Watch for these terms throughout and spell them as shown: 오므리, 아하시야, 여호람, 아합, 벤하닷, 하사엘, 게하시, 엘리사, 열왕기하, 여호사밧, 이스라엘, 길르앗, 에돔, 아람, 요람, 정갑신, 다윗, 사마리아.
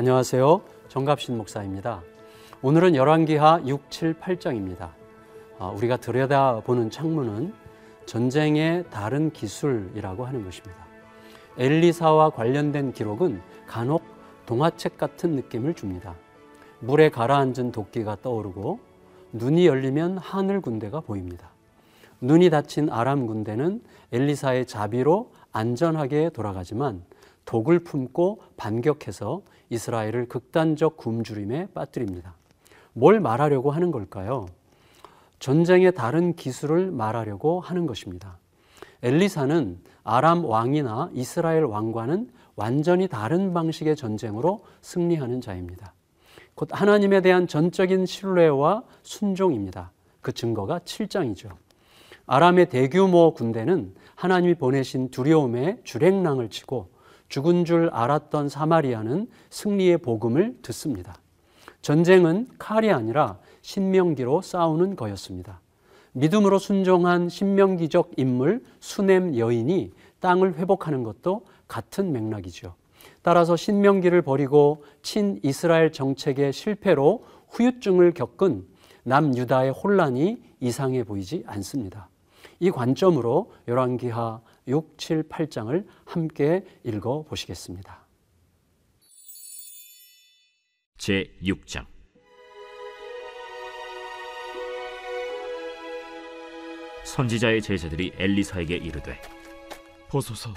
안녕하세요. 정갑신 목사입니다. 오늘은 열왕기하 6, 7, 8장입니다. 우리가 들여다보는 창문은 전쟁의 다른 기술이라고 하는 것입니다. 엘리사와 관련된 기록은 간혹 동화책 같은 느낌을 줍니다. 물에 가라앉은 도끼가 떠오르고 눈이 열리면 하늘 군대가 보입니다. 눈이 닫힌 아람 군대는 엘리사의 자비로 안전하게 돌아가지만 독을 품고 반격해서 이스라엘을 극단적 굶주림에 빠뜨립니다. 뭘 말하려고 하는 걸까요? 전쟁의 다른 기술을 말하려고 하는 것입니다. 엘리사는 아람 왕이나 이스라엘 왕과는 완전히 다른 방식의 전쟁으로 승리하는 자입니다. 곧 하나님에 대한 전적인 신뢰와 순종입니다. 그 증거가 7장이죠. 아람의 대규모 군대는 하나님이 보내신 두려움에 주랭랑을 치고 죽은 줄 알았던 사마리아는 승리의 복음을 듣습니다. 전쟁은 칼이 아니라 신명기로 싸우는 거였습니다. 믿음으로 순종한 신명기적 인물 수넴 여인이 땅을 회복하는 것도 같은 맥락이죠. 따라서 신명기를 버리고 친이스라엘 정책의 실패로 후유증을 겪은 남유다의 혼란이 이상해 보이지 않습니다. 이 관점으로 열왕기하 6, 7, 8장을 함께 읽어보시겠습니다. 제6장 선지자의 제자들이 엘리사에게 이르되 보소서,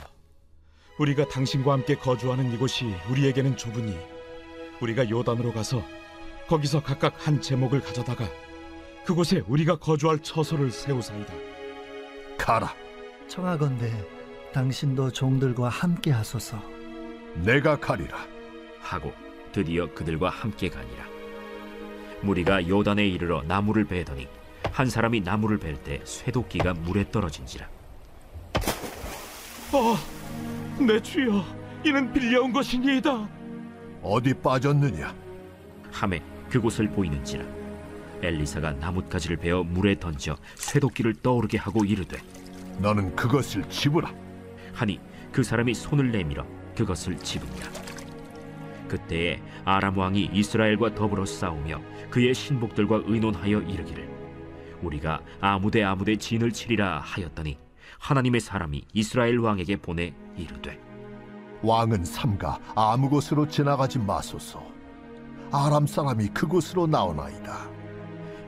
우리가 당신과 함께 거주하는 이곳이 우리에게는 좁으니 우리가 요단으로 가서 거기서 각각 한 제목을 가져다가 그곳에 우리가 거주할 처소를 세우사이다. 가라. 청하건대 당신도 종들과 함께 하소서. 내가 가리라 하고 드디어 그들과 함께 가니라. 무리가 요단에 이르러 나무를 베더니 한 사람이 나무를 벨 때 쇠도끼가 물에 떨어진지라. 내 주여, 이는 빌려온 것이니이다. 어디 빠졌느냐 하매 그곳을 보이는지라. 엘리사가 나뭇가지를 베어 물에 던져 쇠도끼를 떠오르게 하고 이르되 너는 그것을 집으라 하니 그 사람이 손을 내밀어 그것을 집으니라. 그때에 아람 왕이 이스라엘과 더불어 싸우며 그의 신복들과 의논하여 이르기를 우리가 아무데 진을 치리라 하였더니 하나님의 사람이 이스라엘 왕에게 보내 이르되 왕은 삼가 아무 곳으로 지나가지 마소서. 아람 사람이 그곳으로 나오나이다.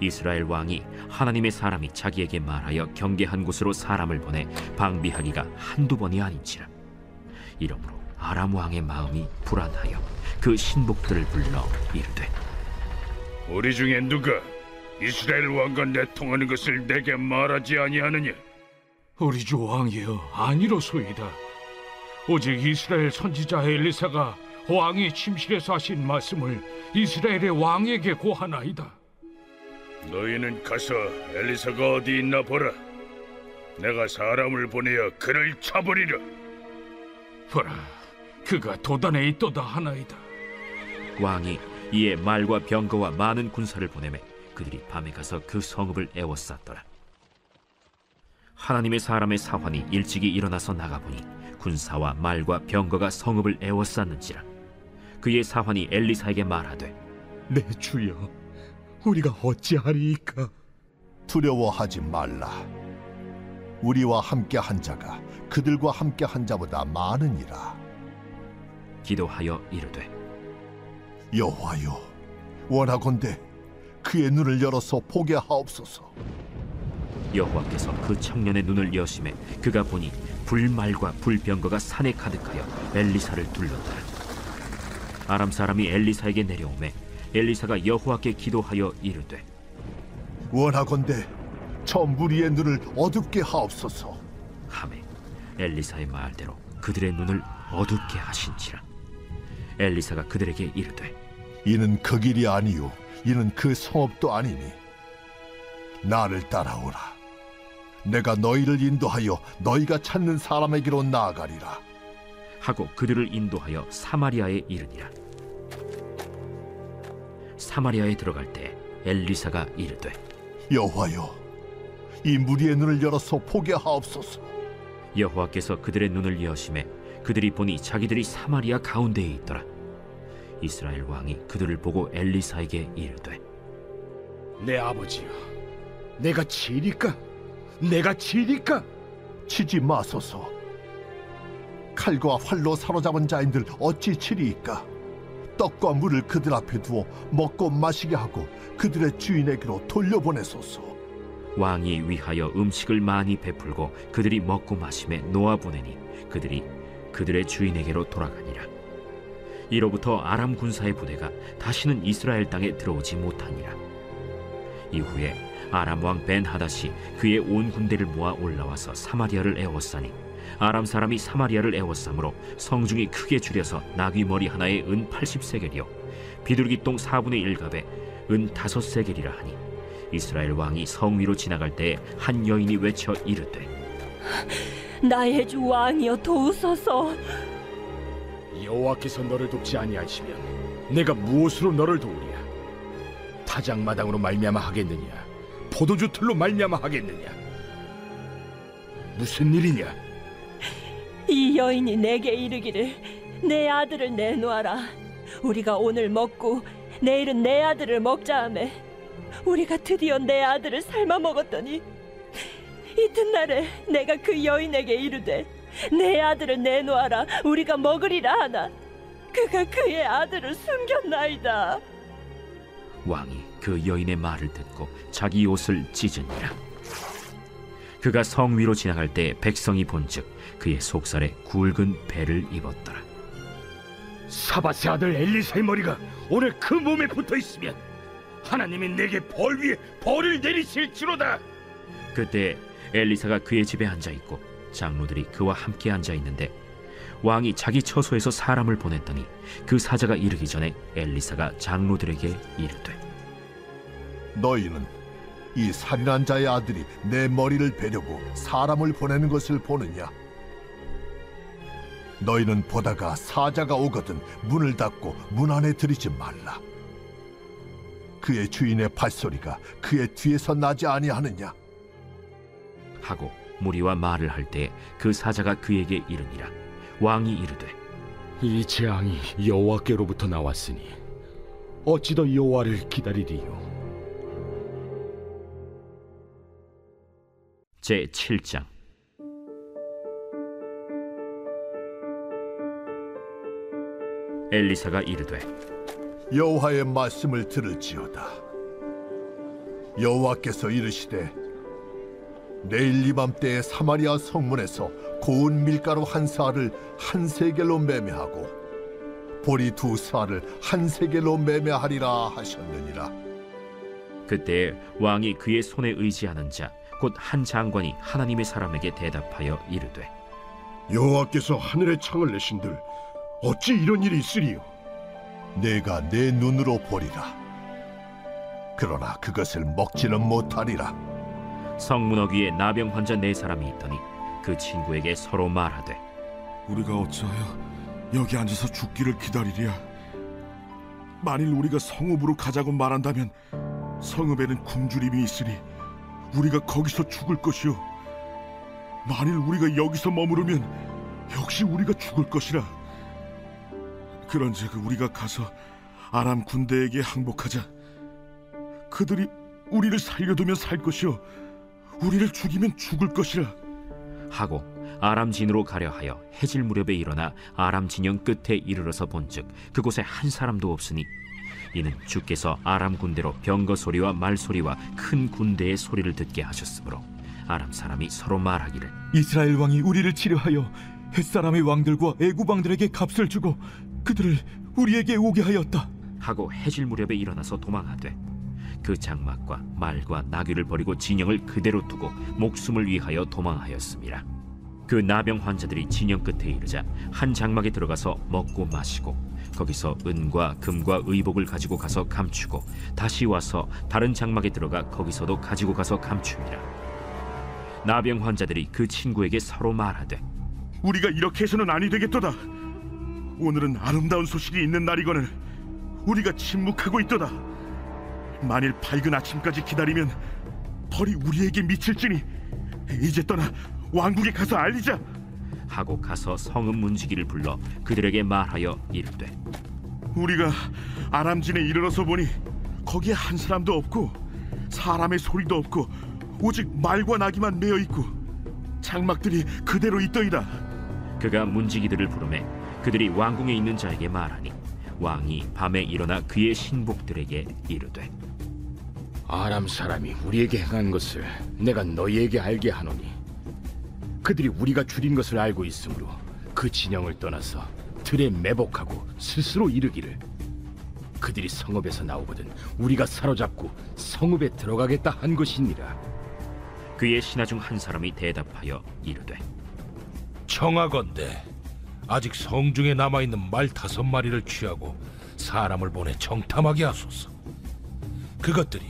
이스라엘 왕이 하나님의 사람이 자기에게 말하여 경계한 곳으로 사람을 보내 방비하기가 한두 번이 아닌지라. 이러므로 아람 왕의 마음이 불안하여 그 신복들을 불러 이르되 우리 중에 누가 이스라엘 왕과 내통하는 것을 내게 말하지 아니하느냐? 우리 주 왕이여, 아니로소이다. 오직 이스라엘 선지자 엘리사가 왕이 침실에서 하신 말씀을 이스라엘의 왕에게 고하나이다. 너희는 가서 엘리사가 어디 있나 보라. 내가 사람을 보내어 그를 쳐버리라. 보라, 그가 도단에 있도다 하나이다. 왕이 이에 말과 병거와 많은 군사를 보내매 그들이 밤에 가서 그 성읍을 에워쌌더라. 하나님의 사람의 사환이 일찍이 일어나서 나가보니 군사와 말과 병거가 성읍을 에워쌌는지라. 그의 사환이 엘리사에게 말하되 내 주여, 우리가 어찌하리이까? 두려워하지 말라. 우리와 함께 한 자가 그들과 함께 한 자보다 많으니라. 기도하여 이르되 여호와여, 원하건대 그의 눈을 열어서 보게 하옵소서. 여호와께서 그 청년의 눈을 여심해 그가 보니 불말과 불병거가 산에 가득하여 엘리사를 둘렀더라. 아람 사람이 엘리사에게 내려오매 엘리사가 여호와께 기도하여 이르되 원하건대 저 무리의 눈을 어둡게 하옵소서 하매 엘리사의 말대로 그들의 눈을 어둡게 하신지라. 엘리사가 그들에게 이르되 이는 그 길이 아니요 이는 그 성읍도 아니니 나를 따라오라. 내가 너희를 인도하여 너희가 찾는 사람에게로 나아가리라 하고 그들을 인도하여 사마리아에 이르니라. 사마리아에 들어갈 때 엘리사가 이르되 여호와여, 이 무리의 눈을 열어서 보게 하옵소서. 여호와께서 그들의 눈을 여심해 그들이 보니 자기들이 사마리아 가운데에 있더라. 이스라엘 왕이 그들을 보고 엘리사에게 이르되, 내 아버지여, 내가 치리까? 치지 마소서. 칼과 활로 사로잡은 자인들 어찌 치리이까? 떡과 물을 그들 앞에 두어 먹고 마시게 하고 그들의 주인에게로 돌려보내소서. 왕이 위하여 음식을 많이 베풀고 그들이 먹고 마심에 놓아보내니 그들이 그들의 주인에게로 돌아가니라. 이로부터 아람 군사의 부대가 다시는 이스라엘 땅에 들어오지 못하니라. 이후에 아람 왕 벤하닷이 그의 온 군대를 모아 올라와서 사마리아를 에워싸니 아람 사람이 사마리아를 에워싸므로 성중이 크게 줄여서 나귀머리 하나에 은 80세겔이요 비둘기똥 4분의 1갑에 은 5세겔이라 하니, 이스라엘 왕이 성위로 지나갈 때에 한 여인이 외쳐 이르되, 나의 주 왕이여 도우소서. 여호와께서 너를 돕지 아니하시면 내가 무엇으로 너를 도우랴? 타작마당으로 말미암아 하겠느냐? 포도주 틀로 말미암아 하겠느냐? 무슨 일이냐? 이 여인이 내게 이르기를, 내 아들을 내놓아라. 우리가 오늘 먹고 내일은 내 아들을 먹자 하매, 우리가 드디어 내 아들을 삶아 먹었더니 이튿날에 내가 그 여인에게 이르되, 내 아들을 내놓아라. 우리가 먹으리라 하나 그가 그의 아들을 숨겼나이다. 왕이 그 여인의 말을 듣고 자기 옷을 찢으니라. 그가 성 위로 지나갈 때 백성이 본즉 그의 속살에 굵은 배를 입었더라. 사밧의 아들 엘리사의 머리가 오늘 그 몸에 붙어 있으면 하나님이 내게 벌 위에 벌을 내리실지로다. 그때 엘리사가 그의 집에 앉아 있고 장로들이 그와 함께 앉아 있는데, 왕이 자기 처소에서 사람을 보냈더니 그 사자가 이르기 전에 엘리사가 장로들에게 이르되, 너희는 이 살인한 자의 아들이 내 머리를 베려고 사람을 보내는 것을 보느냐? 너희는 보다가 사자가 오거든 문을 닫고 문 안에 들이지 말라. 그의 주인의 발소리가 그의 뒤에서 나지 아니하느냐? 하고 무리와 말을 할 때에 그 사자가 그에게 이르니라. 왕이 이르되, 이 재앙이 여호와께로부터 나왔으니 어찌 더 여호와를 기다리리요? 제7장. 엘리사가 이르되, 여호와의 말씀을 들을지어다. 여호와께서 이르시되, 내일 이맘때에 사마리아 성문에서 고운 밀가루 한 사를 한 세겔로 매매하고 보리 두 사를 한 세겔로 매매하리라 하셨느니라. 그때 왕이 그의 손에 의지하는 자 곧 한 장관이 하나님의 사람에게 대답하여 이르되, 여호와께서 하늘의 창을 내신들 어찌 이런 일이 있으리요? 내가 내 눈으로 보리라. 그러나 그것을 먹지는 못하리라. 성문 어귀에 나병 환자 4사람이 있더니 그 친구에게 서로 말하되, 우리가 어찌하여 여기 앉아서 죽기를 기다리랴? 만일 우리가 성읍으로 가자고 말한다면 성읍에는 굶주림이 있으니 우리가 거기서 죽을 것이요, 만일 우리가 여기서 머무르면 역시 우리가 죽을 것이라. 그런즉 우리가 가서 아람 군대에게 항복하자. 그들이 우리를 살려두면 살 것이요, 우리를 죽이면 죽을 것이라 하고 아람 진으로 가려 하여 해질 무렵에 일어나 아람 진영 끝에 이르러서 본즉 그곳에 한 사람도 없으니, 이는 주께서 아람 군대로 병거 소리와 말 소리와 큰 군대의 소리를 듣게 하셨으므로 아람 사람이 서로 말하기를, 이스라엘 왕이 우리를 치려하여 햇사람의 왕들과 애굽 왕들에게 값을 주고 그들을 우리에게 오게 하였다 하고 해질 무렵에 일어나서 도망하되, 그 장막과 말과 나귀를 버리고 진영을 그대로 두고 목숨을 위하여 도망하였습니다. 그 나병 환자들이 진영 끝에 이르자 한 장막에 들어가서 먹고 마시고 거기서 은과 금과 의복을 가지고 가서 감추고 다시 와서 다른 장막에 들어가 거기서도 가지고 가서 감춥니다. 나병 환자들이 그 친구에게 서로 말하되, 우리가 이렇게 해서는 아니 되겠도다. 오늘은 아름다운 소식이 있는 날이거늘 우리가 침묵하고 있도다. 만일 밝은 아침까지 기다리면 벌이 우리에게 미칠지니 이제 떠나 왕국에 가서 알리자 하고 가서 성읍 문지기를 불러 그들에게 말하여 이르되, 우리가 아람진에 이르러서 보니 거기에 한 사람도 없고 사람의 소리도 없고 오직 말과 나귀만 메어 있고 장막들이 그대로 있더이다. 그가 문지기들을 부르매 그들이 왕궁에 있는 자에게 말하니 왕이 밤에 일어나 그의 신복들에게 이르되 아람 사람이 우리에게 행한 것을 내가 너희에게 알게 하노니 그들이 우리가 줄인 것을 알고 있으므로 그 진영을 떠나서 들에 매복하고 스스로 이르기를 그들이 성읍에서 나오거든 우리가 사로잡고 성읍에 들어가겠다 한 것이니라. 그의 신하 중 한 사람이 대답하여 이르되 청하건대 아직 성중에 남아있는 말 5마리를 취하고 사람을 보내 정탐하게 하소서. 그것들이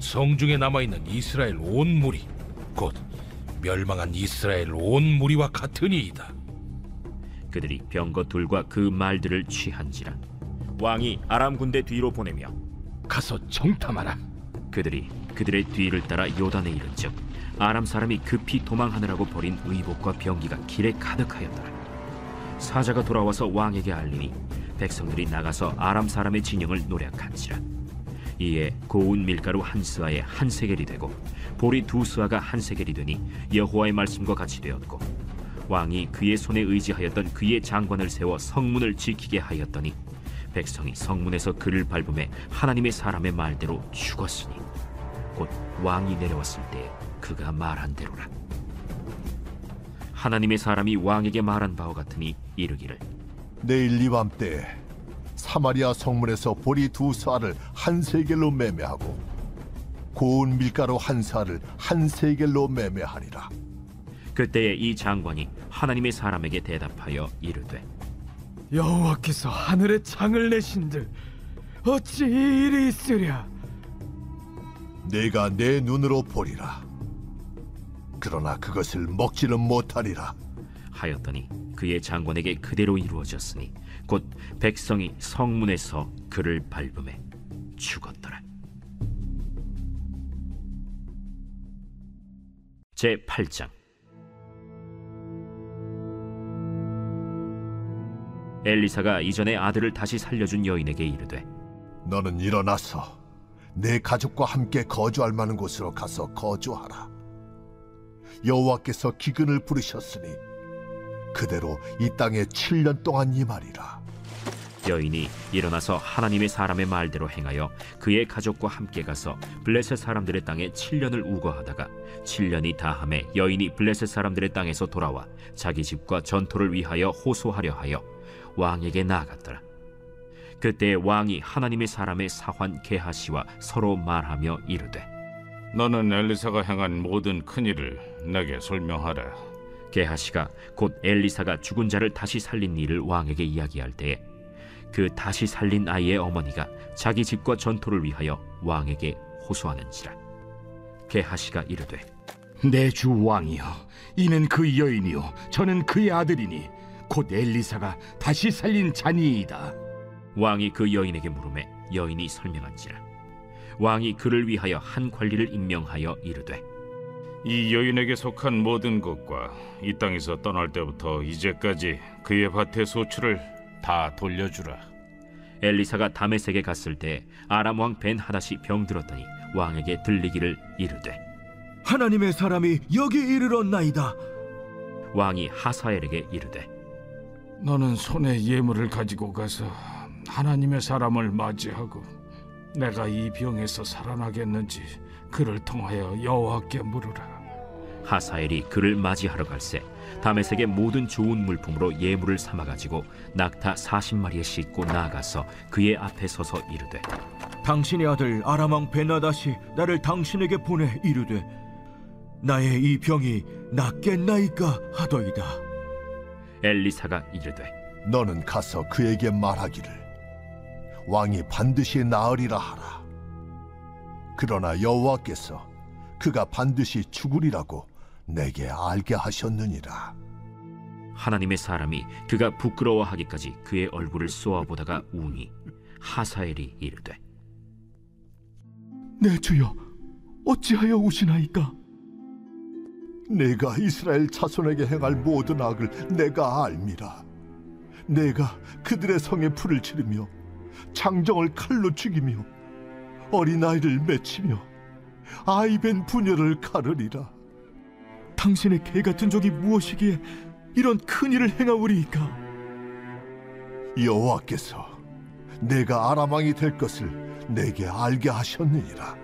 성중에 남아있는 이스라엘 온 무리 곧 멸망한 이스라엘 온 무리와 같으니이다. 그들이 병거 둘과 그 말들을 취한지라. 왕이 아람 군대 뒤로 보내며 가서 정탐하라. 그들이 그들의 뒤를 따라 요단에 이른즉 아람 사람이 급히 도망하느라고 버린 의복과 병기가 길에 가득하였더라. 사자가 돌아와서 왕에게 알리니 백성들이 나가서 아람 사람의 진영을 노략한지라. 이에 고운 밀가루 한 스아에 한 세겔이 되고 보리 2스아가 한 세겔이 되니 여호와의 말씀과 같이 되었고 왕이 그의 손에 의지하였던 그의 장관을 세워 성문을 지키게 하였더니 백성이 성문에서 그를 밟음에 하나님의 사람의 말대로 죽었으니 곧 왕이 내려왔을 때 그가 말한 대로라. 하나님의 사람이 왕에게 말한 바와 같으니 이르기를 내일 이밤 때 사마리아 성문에서 보리 2스아를 한 세겔로 매매하고 고운 밀가루 한 스아를 한 세겔로 매매하리라. 그때에 이 장관이 하나님의 사람에게 대답하여 이르되 여호와께서 하늘에 창을 내신들 어찌 이 일이 있으랴. 내가 내 눈으로 보리라. 그러나 그것을 먹지는 못하리라 하였더니 그의 장관에게 그대로 이루어졌으니 곧 백성이 성문에서 그를 밟음에 죽었더라. 제 8장. 엘리사가 이전에 아들을 다시 살려준 여인에게 이르되 너는 일어나서 내 가족과 함께 거주할 만한 곳으로 가서 거주하라. 여호와께서 기근을 부르셨으니 그대로 이 땅에 7년 동안 임하리라. 여인이 일어나서 하나님의 사람의 말대로 행하여 그의 가족과 함께 가서 블레셋 사람들의 땅에 7년을 우거하다가 7년이 다함에 여인이 블레셋 사람들의 땅에서 돌아와 자기 집과 전토를 위하여 호소하려 하여 왕에게 나아갔더라. 그때 왕이 하나님의 사람의 사환 게하시와 서로 말하며 이르되 너는 엘리사가 행한 모든 큰일을 내게 설명하라. 게하시가 곧 엘리사가 죽은 자를 다시 살린 일을 왕에게 이야기할 때에 그 다시 살린 아이의 어머니가 자기 집과 전토를 위하여 왕에게 호소하는지라. 게하시가 이르되 내 주 왕이여, 이는 그 여인이요 저는 그의 아들이니 곧 엘리사가 다시 살린 자니이다. 왕이 그 여인에게 물음에 여인이 설명한지라. 왕이 그를 위하여 한 관리를 임명하여 이르되 이 여인에게 속한 모든 것과 이 땅에서 떠날 때부터 이제까지 그의 밭의 소출을 다 돌려주라. 엘리사가 다메섹에 갔을 때 아람 왕 벤하닷이 병들었더니 왕에게 들리기를 이르되 하나님의 사람이 여기 이르렀나이다. 왕이 하사엘에게 이르되 너는 손에 예물을 가지고 가서 하나님의 사람을 맞이하고 내가 이 병에서 살아나겠는지 그를 통하여 여호와께 물으라. 하사엘이 그를 맞이하러 갈새 다메섹의 모든 좋은 물품으로 예물을 삼아 가지고 낙타 40마리에 싣고 나아가서 그의 앞에 서서 이르되 당신의 아들 아람 왕 벤하닷이 나를 당신에게 보내 이르되 나의 이 병이 낫겠나이까 하더이다. 엘리사가 이르되 너는 가서 그에게 말하기를 왕이 반드시 나으리라 하라. 그러나 여호와께서 그가 반드시 죽으리라고 내게 알게 하셨느니라. 하나님의 사람이 그가 부끄러워하기까지 그의 얼굴을 쏘아보다가 우니 하사엘이 이르되 내 주여, 어찌하여 우시나이까? 내가 이스라엘 자손에게 행할 모든 악을 내가 알미라. 내가 그들의 성에 불을 지르며 장정을 칼로 죽이며 어린아이를 맺히며 아이벤 부녀를 가르리라. 당신의 개같은 족이 무엇이기에 이런 큰일을 행하오리이까? 여호와께서 내가 아람 왕이 될 것을 내게 알게 하셨느니라.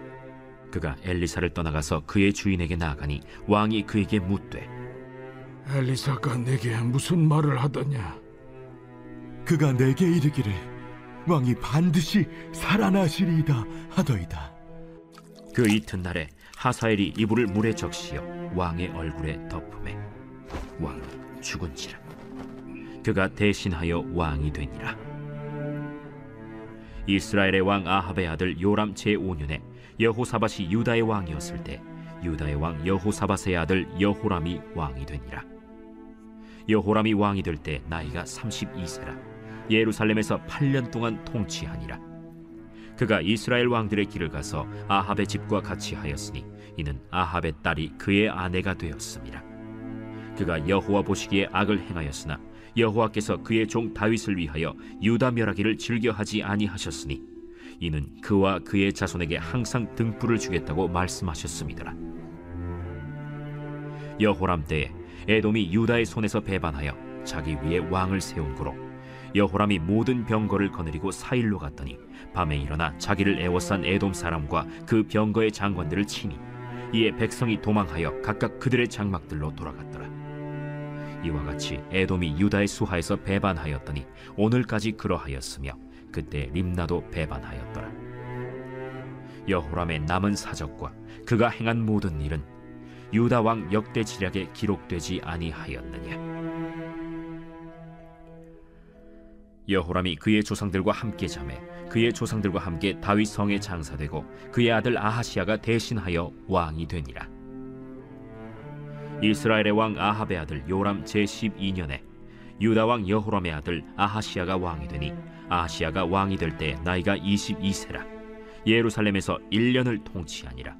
그가 엘리사를 떠나가서 그의 주인에게 나아가니 왕이 그에게 묻되, 엘리사가 내게 무슨 말을 하더냐? 그가 내게 이르기를 왕이 반드시 살아나시리이다 하더이다. 그 이튿날에 하사엘이 이불을 물에 적시어 왕의 얼굴에 덮음에 왕은 죽은지라. 그가 대신하여 왕이 되니라. 이스라엘의 왕 아합의 아들 요람 제5년에 여호사밧이 유다의 왕이었을 때 유다의 왕 여호사밧의 아들 여호람이 왕이 되니라. 여호람이 왕이 될 때 나이가 32세라 예루살렘에서 8년 동안 통치하니라. 그가 이스라엘 왕들의 길을 가서 아합의 집과 같이 하였으니 이는 아합의 딸이 그의 아내가 되었습니다. 그가 여호와 보시기에 악을 행하였으나 여호와께서 그의 종 다윗을 위하여 유다 멸하기를 즐겨하지 아니하셨으니 이는 그와 그의 자손에게 항상 등불을 주겠다고 말씀하셨음이더라. 여호람 때에 에돔이 유다의 손에서 배반하여 자기 위에 왕을 세운 고로 여호람이 모든 병거를 거느리고 사일로 갔더니 밤에 일어나 자기를 애워싼 에돔 사람과 그 병거의 장관들을 치니 이에 백성이 도망하여 각각 그들의 장막들로 돌아갔더라. 이와 같이 에돔이 유다의 수하에서 배반하였더니 오늘까지 그러하였으며 그때 림나도 배반하였더라. 여호람의 남은 사적과 그가 행한 모든 일은 유다 왕 역대 지략에 기록되지 아니하였느냐? 여호람이 그의 조상들과 함께 잠에 그의 조상들과 함께 다윗 성에 장사되고 그의 아들 아하시야가 대신하여 왕이 되니라. 이스라엘의 왕 아합의 아들 요람 제12년에 유다 왕 여호람의 아들 아하시야가 왕이 되니 아하시야가 왕이 될 때 나이가 22세라 예루살렘에서 1년을 통치하니라.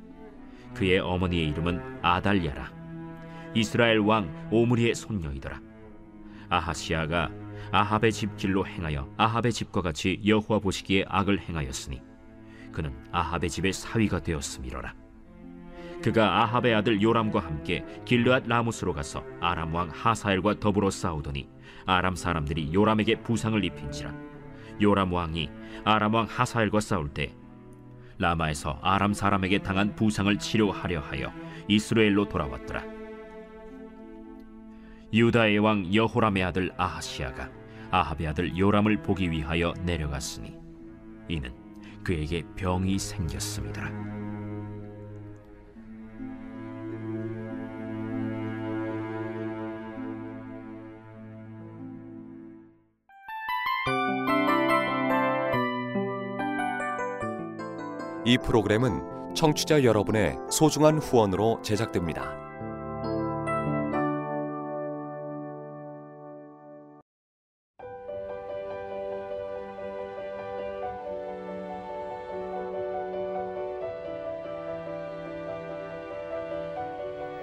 그의 어머니의 이름은 아달랴라. 이스라엘 왕 오므리의 손녀이더라. 아하시야가 아합의 집 길로 행하여 아합의 집과 같이 여호와 보시기에 악을 행하였으니 그는 아합의 집의 사위가 되었음이로라. 그가 아합의 아들 요람과 함께 길르앗 라무스로 가서 아람 왕 하사엘과 더불어 싸우더니 아람 사람들이 요람에게 부상을 입힌지라. 요람 왕이 아람 왕 하사엘과 싸울 때 라마에서 아람 사람에게 당한 부상을 치료하려 하여 이스라엘로 돌아왔더라. 유다의 왕 여호람의 아들 아하시야가 아합의 아들 요람을 보기 위하여 내려갔으니 이는 그에게 병이 생겼음이더라. 이 프로그램은 청취자 여러분의 소중한 후원으로 제작됩니다.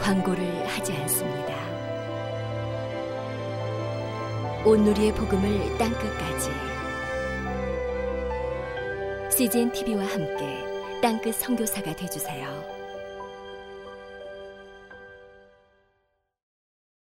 광고를 하지 않습니다. 온누리의 복음을 땅끝까지 CGN TV와 함께 땅끝 선교사가 되어주세요.